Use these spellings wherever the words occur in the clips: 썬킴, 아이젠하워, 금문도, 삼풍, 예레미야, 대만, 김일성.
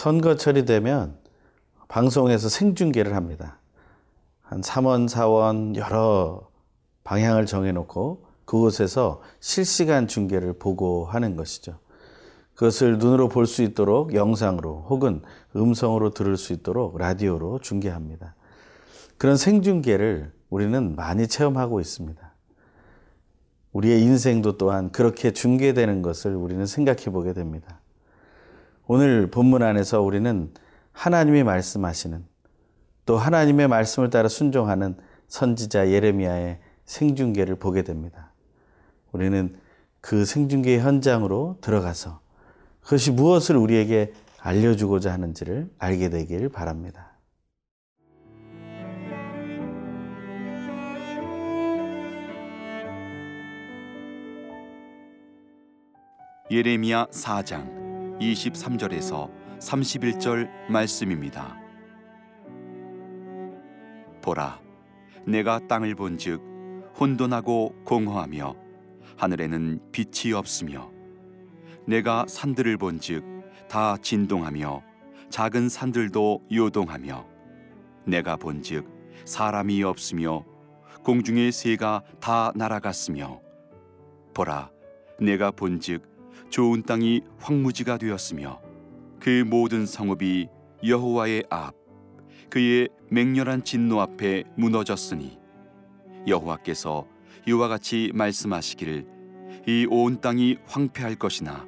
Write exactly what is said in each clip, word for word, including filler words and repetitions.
선거철이 되면 방송에서 생중계를 합니다. 한 삼원, 사원 여러 방향을 정해놓고 그곳에서 실시간 중계를 보고하는 것이죠. 그것을 눈으로 볼 수 있도록 영상으로 혹은 음성으로 들을 수 있도록 라디오로 중계합니다. 그런 생중계를 우리는 많이 체험하고 있습니다. 우리의 인생도 또한 그렇게 중계되는 것을 우리는 생각해 보게 됩니다. 오늘 본문 안에서 우리는 하나님이 말씀하시는, 또 하나님의 말씀을 따라 순종하는 선지자 예레미야의 생중계를 보게 됩니다. 우리는 그 생중계 현장으로 들어가서 그것이 무엇을 우리에게 알려주고자 하는지를 알게 되길 바랍니다. 예레미야 사 장 이십삼 절에서 삼십일 절 말씀입니다. 보라, 내가 땅을 본즉 혼돈하고 공허하며 하늘에는 빛이 없으며, 내가 산들을 본즉 다 진동하며 작은 산들도 요동하며, 내가 본즉 사람이 없으며 공중의 새가 다 날아갔으며, 보라, 내가 본즉 좋은 땅이 황무지가 되었으며 그 모든 성읍이 여호와의 앞 그의 맹렬한 진노 앞에 무너졌으니, 여호와께서 이와 같이 말씀하시기를 이 온 땅이 황폐할 것이나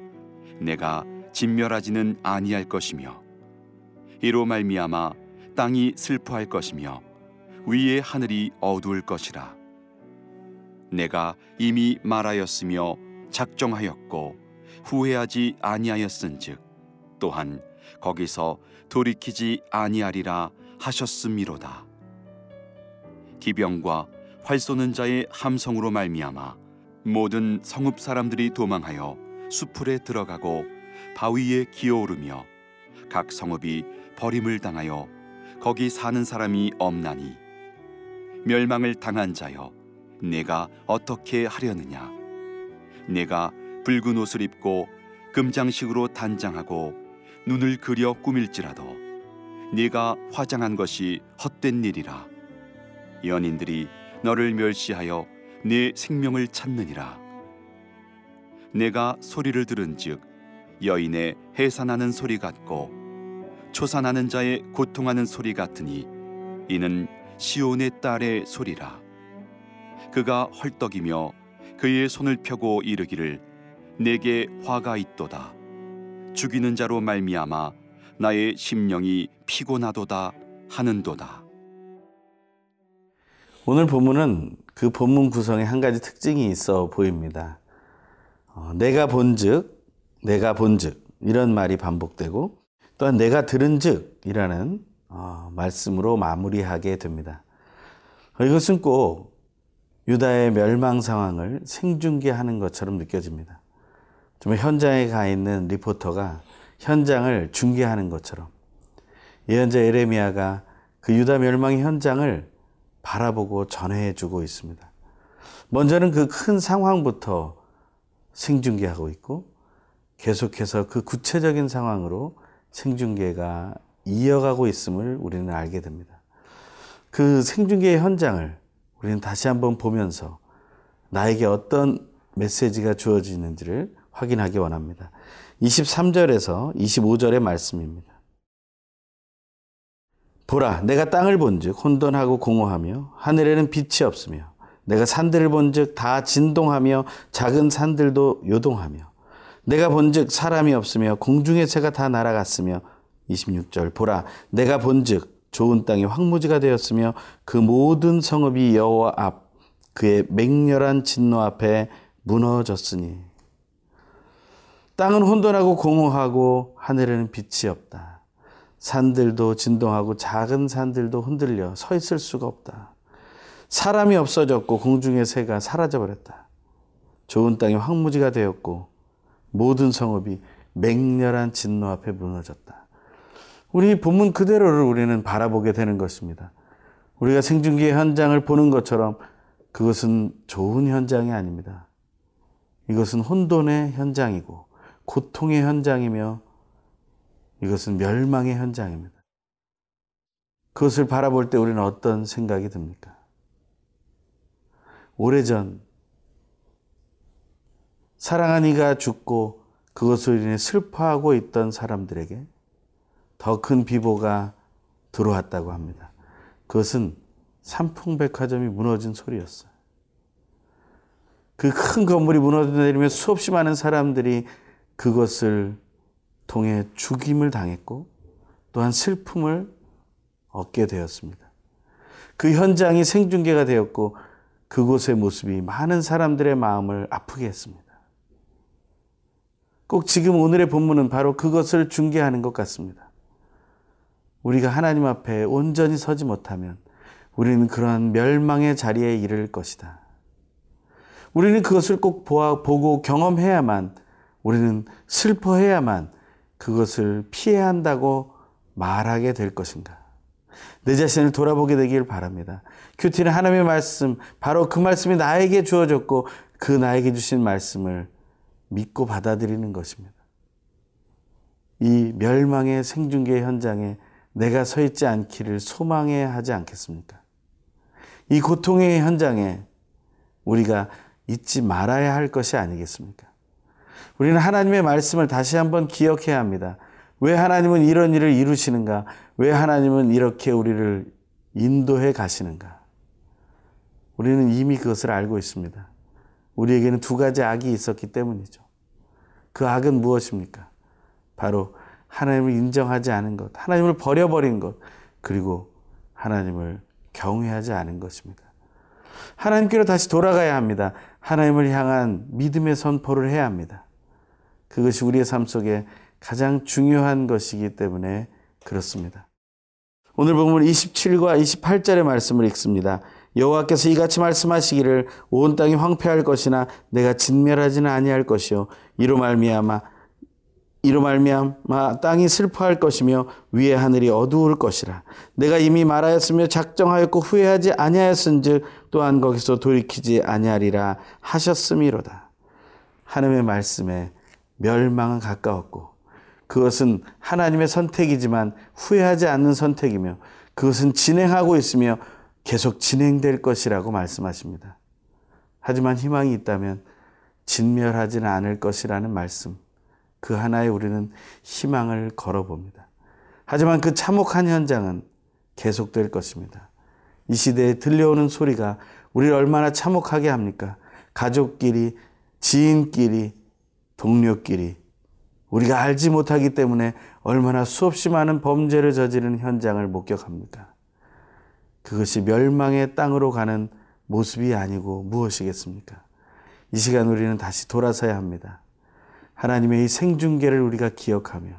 내가 진멸하지는 아니할 것이며, 이로 말미암아 땅이 슬퍼할 것이며 위의 하늘이 어두울 것이라. 내가 이미 말하였으며 작정하였고 후회하지 아니하였은즉 또한 거기서 돌이키지 아니하리라 하셨음이로다. 기병과 활 쏘는 자의 함성으로 말미암아 모든 성읍 사람들이 도망하여 수풀에 들어가고 바위에 기어오르며 각 성읍이 버림을 당하여 거기 사는 사람이 없나니, 멸망을 당한 자여 내가 어떻게 하려느냐. 내가 붉은 옷을 입고 금장식으로 단장하고 눈을 그려 꾸밀지라도 네가 화장한 것이 헛된 일이라. 연인들이 너를 멸시하여 네 생명을 찾느니라. 내가 소리를 들은즉 여인의 해산하는 소리 같고 초산하는 자의 고통하는 소리 같으니, 이는 시온의 딸의 소리라. 그가 헐떡이며 그의 손을 펴고 이르기를 내게 화가 있도다. 죽이는 자로 말미암아 나의 심령이 피곤하도다 하는도다. 오늘 본문은 그 본문 구성에 한 가지 특징이 있어 보입니다. 어, 내가 본즉, 내가 본즉 이런 말이 반복되고, 또한 내가 들은즉이라는 어, 말씀으로 마무리하게 됩니다. 어, 이것은 꼭 유다의 멸망 상황을 생중계하는 것처럼 느껴집니다. 좀 현장에 가 있는 리포터가 현장을 중계하는 것처럼 예언자 예레미야가 그 유다 멸망의 현장을 바라보고 전해주고 있습니다. 먼저는 그 큰 상황부터 생중계하고 있고, 계속해서 그 구체적인 상황으로 생중계가 이어가고 있음을 우리는 알게 됩니다. 그 생중계의 현장을 우리는 다시 한번 보면서 나에게 어떤 메시지가 주어지는지를 확인하기 원합니다. 이십삼 절에서 이십오 절의 말씀입니다. 보라, 내가 땅을 본즉 혼돈하고 공허하며 하늘에는 빛이 없으며, 내가 산들을 본즉 다 진동하며 작은 산들도 요동하며, 내가 본즉 사람이 없으며 공중의 새가 다 날아갔으며, 이십육 절 보라, 내가 본즉 좋은 땅이 황무지가 되었으며 그 모든 성읍이 여호와 앞 그의 맹렬한 진노 앞에 무너졌으니, 땅은 혼돈하고 공허하고 하늘에는 빛이 없다. 산들도 진동하고 작은 산들도 흔들려 서 있을 수가 없다. 사람이 없어졌고 공중의 새가 사라져버렸다. 좋은 땅이 황무지가 되었고 모든 성읍이 맹렬한 진노 앞에 무너졌다. 우리 본문 그대로를 우리는 바라보게 되는 것입니다. 우리가 생중계 현장을 보는 것처럼 그것은 좋은 현장이 아닙니다. 이것은 혼돈의 현장이고 고통의 현장이며 이것은 멸망의 현장입니다. 그것을 바라볼 때 우리는 어떤 생각이 듭니까? 오래전 사랑한 이가 죽고 그것으로 인해 슬퍼하고 있던 사람들에게 더 큰 비보가 들어왔다고 합니다. 그것은 삼풍 백화점이 무너진 소리였어요. 그 큰 건물이 무너져 내리며 수없이 많은 사람들이 그것을 통해 죽임을 당했고 또한 슬픔을 얻게 되었습니다. 그 현장이 생중계가 되었고 그곳의 모습이 많은 사람들의 마음을 아프게 했습니다. 꼭 지금 오늘의 본문은 바로 그것을 중계하는 것 같습니다. 우리가 하나님 앞에 온전히 서지 못하면 우리는 그러한 멸망의 자리에 이를 것이다. 우리는 그것을 꼭 보고 경험해야만, 우리는 슬퍼해야만 그것을 피해야 한다고 말하게 될 것인가? 내 자신을 돌아보게 되길 바랍니다. 큐티는 하나님의 말씀, 바로 그 말씀이 나에게 주어졌고 그 나에게 주신 말씀을 믿고 받아들이는 것입니다. 이 멸망의 생중계 현장에 내가 서 있지 않기를 소망해야 하지 않겠습니까? 이 고통의 현장에 우리가 잊지 말아야 할 것이 아니겠습니까? 우리는 하나님의 말씀을 다시 한번 기억해야 합니다. 왜 하나님은 이런 일을 이루시는가? 왜 하나님은 이렇게 우리를 인도해 가시는가? 우리는 이미 그것을 알고 있습니다. 우리에게는 두 가지 악이 있었기 때문이죠. 그 악은 무엇입니까? 바로 하나님을 인정하지 않은 것, 하나님을 버려버린 것, 그리고 하나님을 경외하지 않은 것입니다. 하나님께로 다시 돌아가야 합니다. 하나님을 향한 믿음의 선포를 해야 합니다. 그것이 우리의 삶 속에 가장 중요한 것이기 때문에 그렇습니다. 오늘 본문 이십칠과 이십팔 절의 말씀을 읽습니다. 여호와께서 이같이 말씀하시기를 온 땅이 황폐할 것이나 내가 진멸하지는 아니할 것이요 이로 말미암아 이로 말미암아 땅이 슬퍼할 것이며 위의 하늘이 어두울 것이라. 내가 이미 말하였으며 작정하였고 후회하지 아니하였은즉 또한 거기서 돌이키지 아니하리라 하셨음이로다. 하나님의 말씀에 멸망은 가까웠고 그것은 하나님의 선택이지만 후회하지 않는 선택이며 그것은 진행하고 있으며 계속 진행될 것이라고 말씀하십니다. 하지만 희망이 있다면 진멸하지는 않을 것이라는 말씀, 그 하나에 우리는 희망을 걸어봅니다. 하지만 그 참혹한 현장은 계속될 것입니다. 이 시대에 들려오는 소리가 우리를 얼마나 참혹하게 합니까? 가족끼리, 지인끼리, 동료끼리 우리가 알지 못하기 때문에 얼마나 수없이 많은 범죄를 저지르는 현장을 목격합니다. 그것이 멸망의 땅으로 가는 모습이 아니고 무엇이겠습니까? 이 시간 우리는 다시 돌아서야 합니다. 하나님의 이 생중계를 우리가 기억하며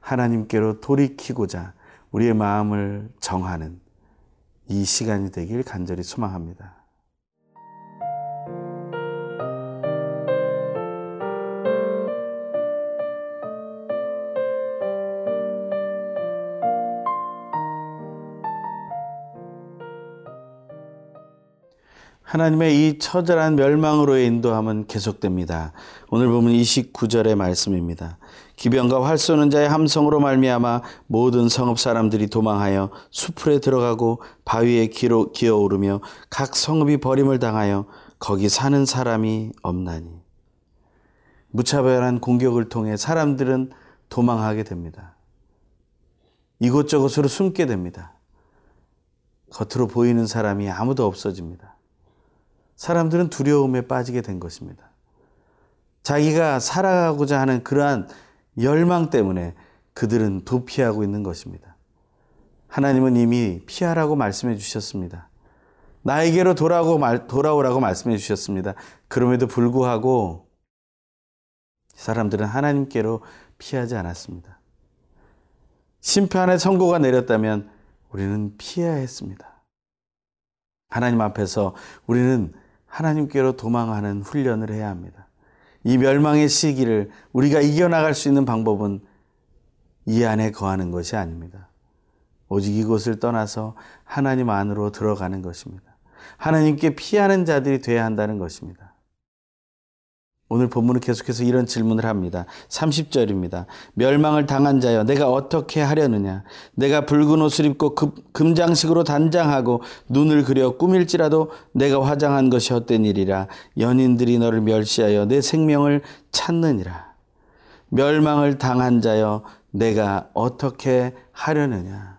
하나님께로 돌이키고자 우리의 마음을 정하는 이 시간이 되길 간절히 소망합니다. 하나님의 이 처절한 멸망으로의 인도함은 계속됩니다. 오늘 보면 이십구 절의 말씀입니다. 기병과 활 쏘는 자의 함성으로 말미암아 모든 성읍 사람들이 도망하여 수풀에 들어가고 바위에 기어오르며 각 성읍이 버림을 당하여 거기 사는 사람이 없나니. 무차별한 공격을 통해 사람들은 도망하게 됩니다. 이곳저곳으로 숨게 됩니다. 겉으로 보이는 사람이 아무도 없어집니다. 사람들은 두려움에 빠지게 된 것입니다. 자기가 살아가고자 하는 그러한 열망 때문에 그들은 도피하고 있는 것입니다. 하나님은 이미 피하라고 말씀해 주셨습니다. 나에게로 돌아오라고 말씀해 주셨습니다. 그럼에도 불구하고 사람들은 하나님께로 피하지 않았습니다. 심판의 선고가 내렸다면 우리는 피해야 했습니다. 하나님 앞에서 우리는 하나님께로 도망하는 훈련을 해야 합니다. 이 멸망의 시기를 우리가 이겨나갈 수 있는 방법은 이 안에 거하는 것이 아닙니다. 오직 이곳을 떠나서 하나님 안으로 들어가는 것입니다. 하나님께 피하는 자들이 되어야 한다는 것입니다. 오늘 본문은 계속해서 이런 질문을 합니다. 삼십 절입니다. 멸망을 당한 자여 내가 어떻게 하려느냐. 내가 붉은 옷을 입고 금장식으로 단장하고 눈을 그려 꾸밀지라도 내가 화장한 것이 헛된 일이라. 연인들이 너를 멸시하여 내 생명을 찾느니라. 멸망을 당한 자여 내가 어떻게 하려느냐.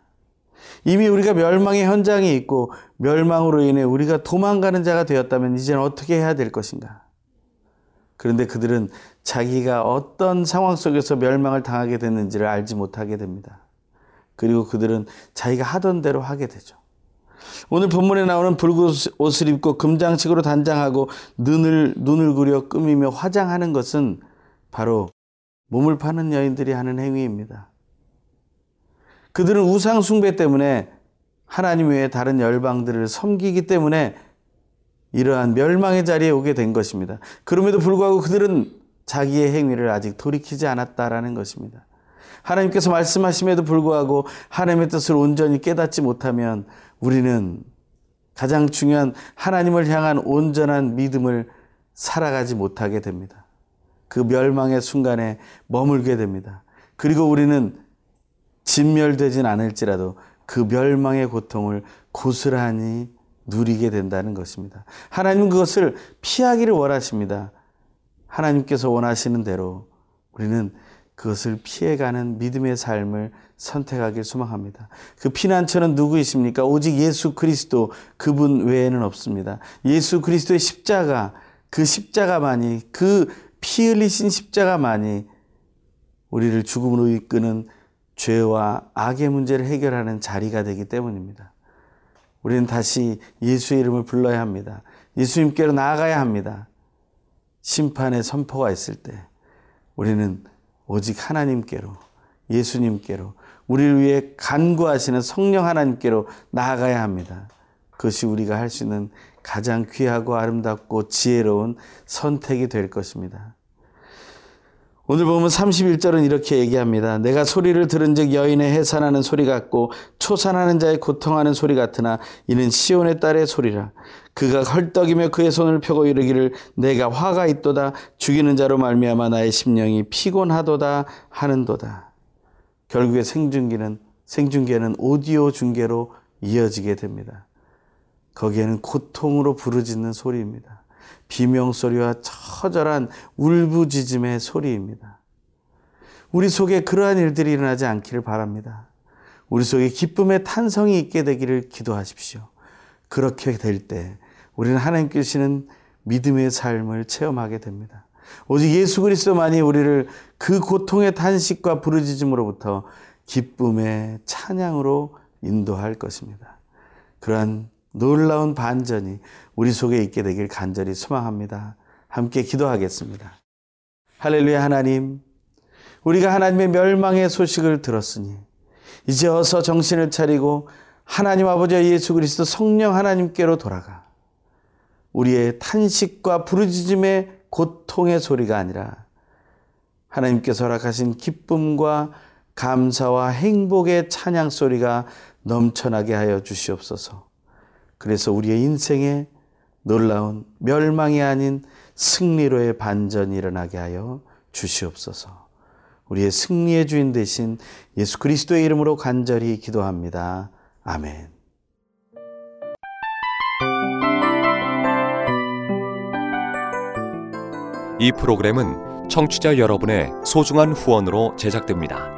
이미 우리가 멸망의 현장에 있고 멸망으로 인해 우리가 도망가는 자가 되었다면 이제는 어떻게 해야 될 것인가. 그런데 그들은 자기가 어떤 상황 속에서 멸망을 당하게 됐는지를 알지 못하게 됩니다. 그리고 그들은 자기가 하던 대로 하게 되죠. 오늘 본문에 나오는 붉은 옷을 입고 금장식으로 단장하고 눈을, 눈을 그려 꾸미며 화장하는 것은 바로 몸을 파는 여인들이 하는 행위입니다. 그들은 우상 숭배 때문에 하나님 외에 다른 열방들을 섬기기 때문에 이러한 멸망의 자리에 오게 된 것입니다. 그럼에도 불구하고 그들은 자기의 행위를 아직 돌이키지 않았다라는 것입니다. 하나님께서 말씀하심에도 불구하고 하나님의 뜻을 온전히 깨닫지 못하면 우리는 가장 중요한 하나님을 향한 온전한 믿음을 살아가지 못하게 됩니다. 그 멸망의 순간에 머물게 됩니다. 그리고 우리는 진멸되진 않을지라도 그 멸망의 고통을 고스란히 누리게 된다는 것입니다. 하나님은 그것을 피하기를 원하십니다. 하나님께서 원하시는 대로 우리는 그것을 피해가는 믿음의 삶을 선택하길 소망합니다. 그 피난처는 누구이십니까? 오직 예수 그리스도, 그분 외에는 없습니다. 예수 그리스도의 십자가, 그 십자가만이, 그 피 흘리신 십자가만이 우리를 죽음으로 이끄는 죄와 악의 문제를 해결하는 자리가 되기 때문입니다. 우리는 다시 예수의 이름을 불러야 합니다. 예수님께로 나아가야 합니다. 심판의 선포가 있을 때 우리는 오직 하나님께로, 예수님께로, 우리를 위해 간구하시는 성령 하나님께로 나아가야 합니다. 그것이 우리가 할 수 있는 가장 귀하고 아름답고 지혜로운 선택이 될 것입니다. 오늘 보면 삼십일 절은 이렇게 얘기합니다. 내가 소리를 들은 즉 여인의 해산하는 소리 같고 초산하는 자의 고통하는 소리 같으나 이는 시온의 딸의 소리라. 그가 헐떡이며 그의 손을 펴고 이르기를 내가 화가 있도다. 죽이는 자로 말미암아 나의 심령이 피곤하도다 하는도다. 결국에 생중계는, 생중계는 오디오 중계로 이어지게 됩니다. 거기에는 고통으로 부르짖는 소리입니다. 비명소리와 처절한 울부짖음의 소리입니다. 우리 속에 그러한 일들이 일어나지 않기를 바랍니다. 우리 속에 기쁨의 탄성이 있게 되기를 기도하십시오. 그렇게 될 때 우리는 하나님께 주시는 믿음의 삶을 체험하게 됩니다. 오직 예수 그리스도만이 우리를 그 고통의 탄식과 부르짖음으로부터 기쁨의 찬양으로 인도할 것입니다. 그러한 놀라운 반전이 우리 속에 있게 되길 간절히 소망합니다. 함께 기도하겠습니다. 할렐루야. 하나님, 우리가 하나님의 멸망의 소식을 들었으니 이제 어서 정신을 차리고 하나님 아버지 예수 그리스도 성령 하나님께로 돌아가 우리의 탄식과 부르짖음의 고통의 소리가 아니라 하나님께서 허락하신 기쁨과 감사와 행복의 찬양 소리가 넘쳐나게 하여 주시옵소서. 그래서 우리의 인생에 놀라운 멸망이 아닌 승리로의 반전이 일어나게 하여 주시옵소서. 우리의 승리의 주인 되신 예수 그리스도의 이름으로 간절히 기도합니다. 아멘. 이 프로그램은 청취자 여러분의 소중한 후원으로 제작됩니다.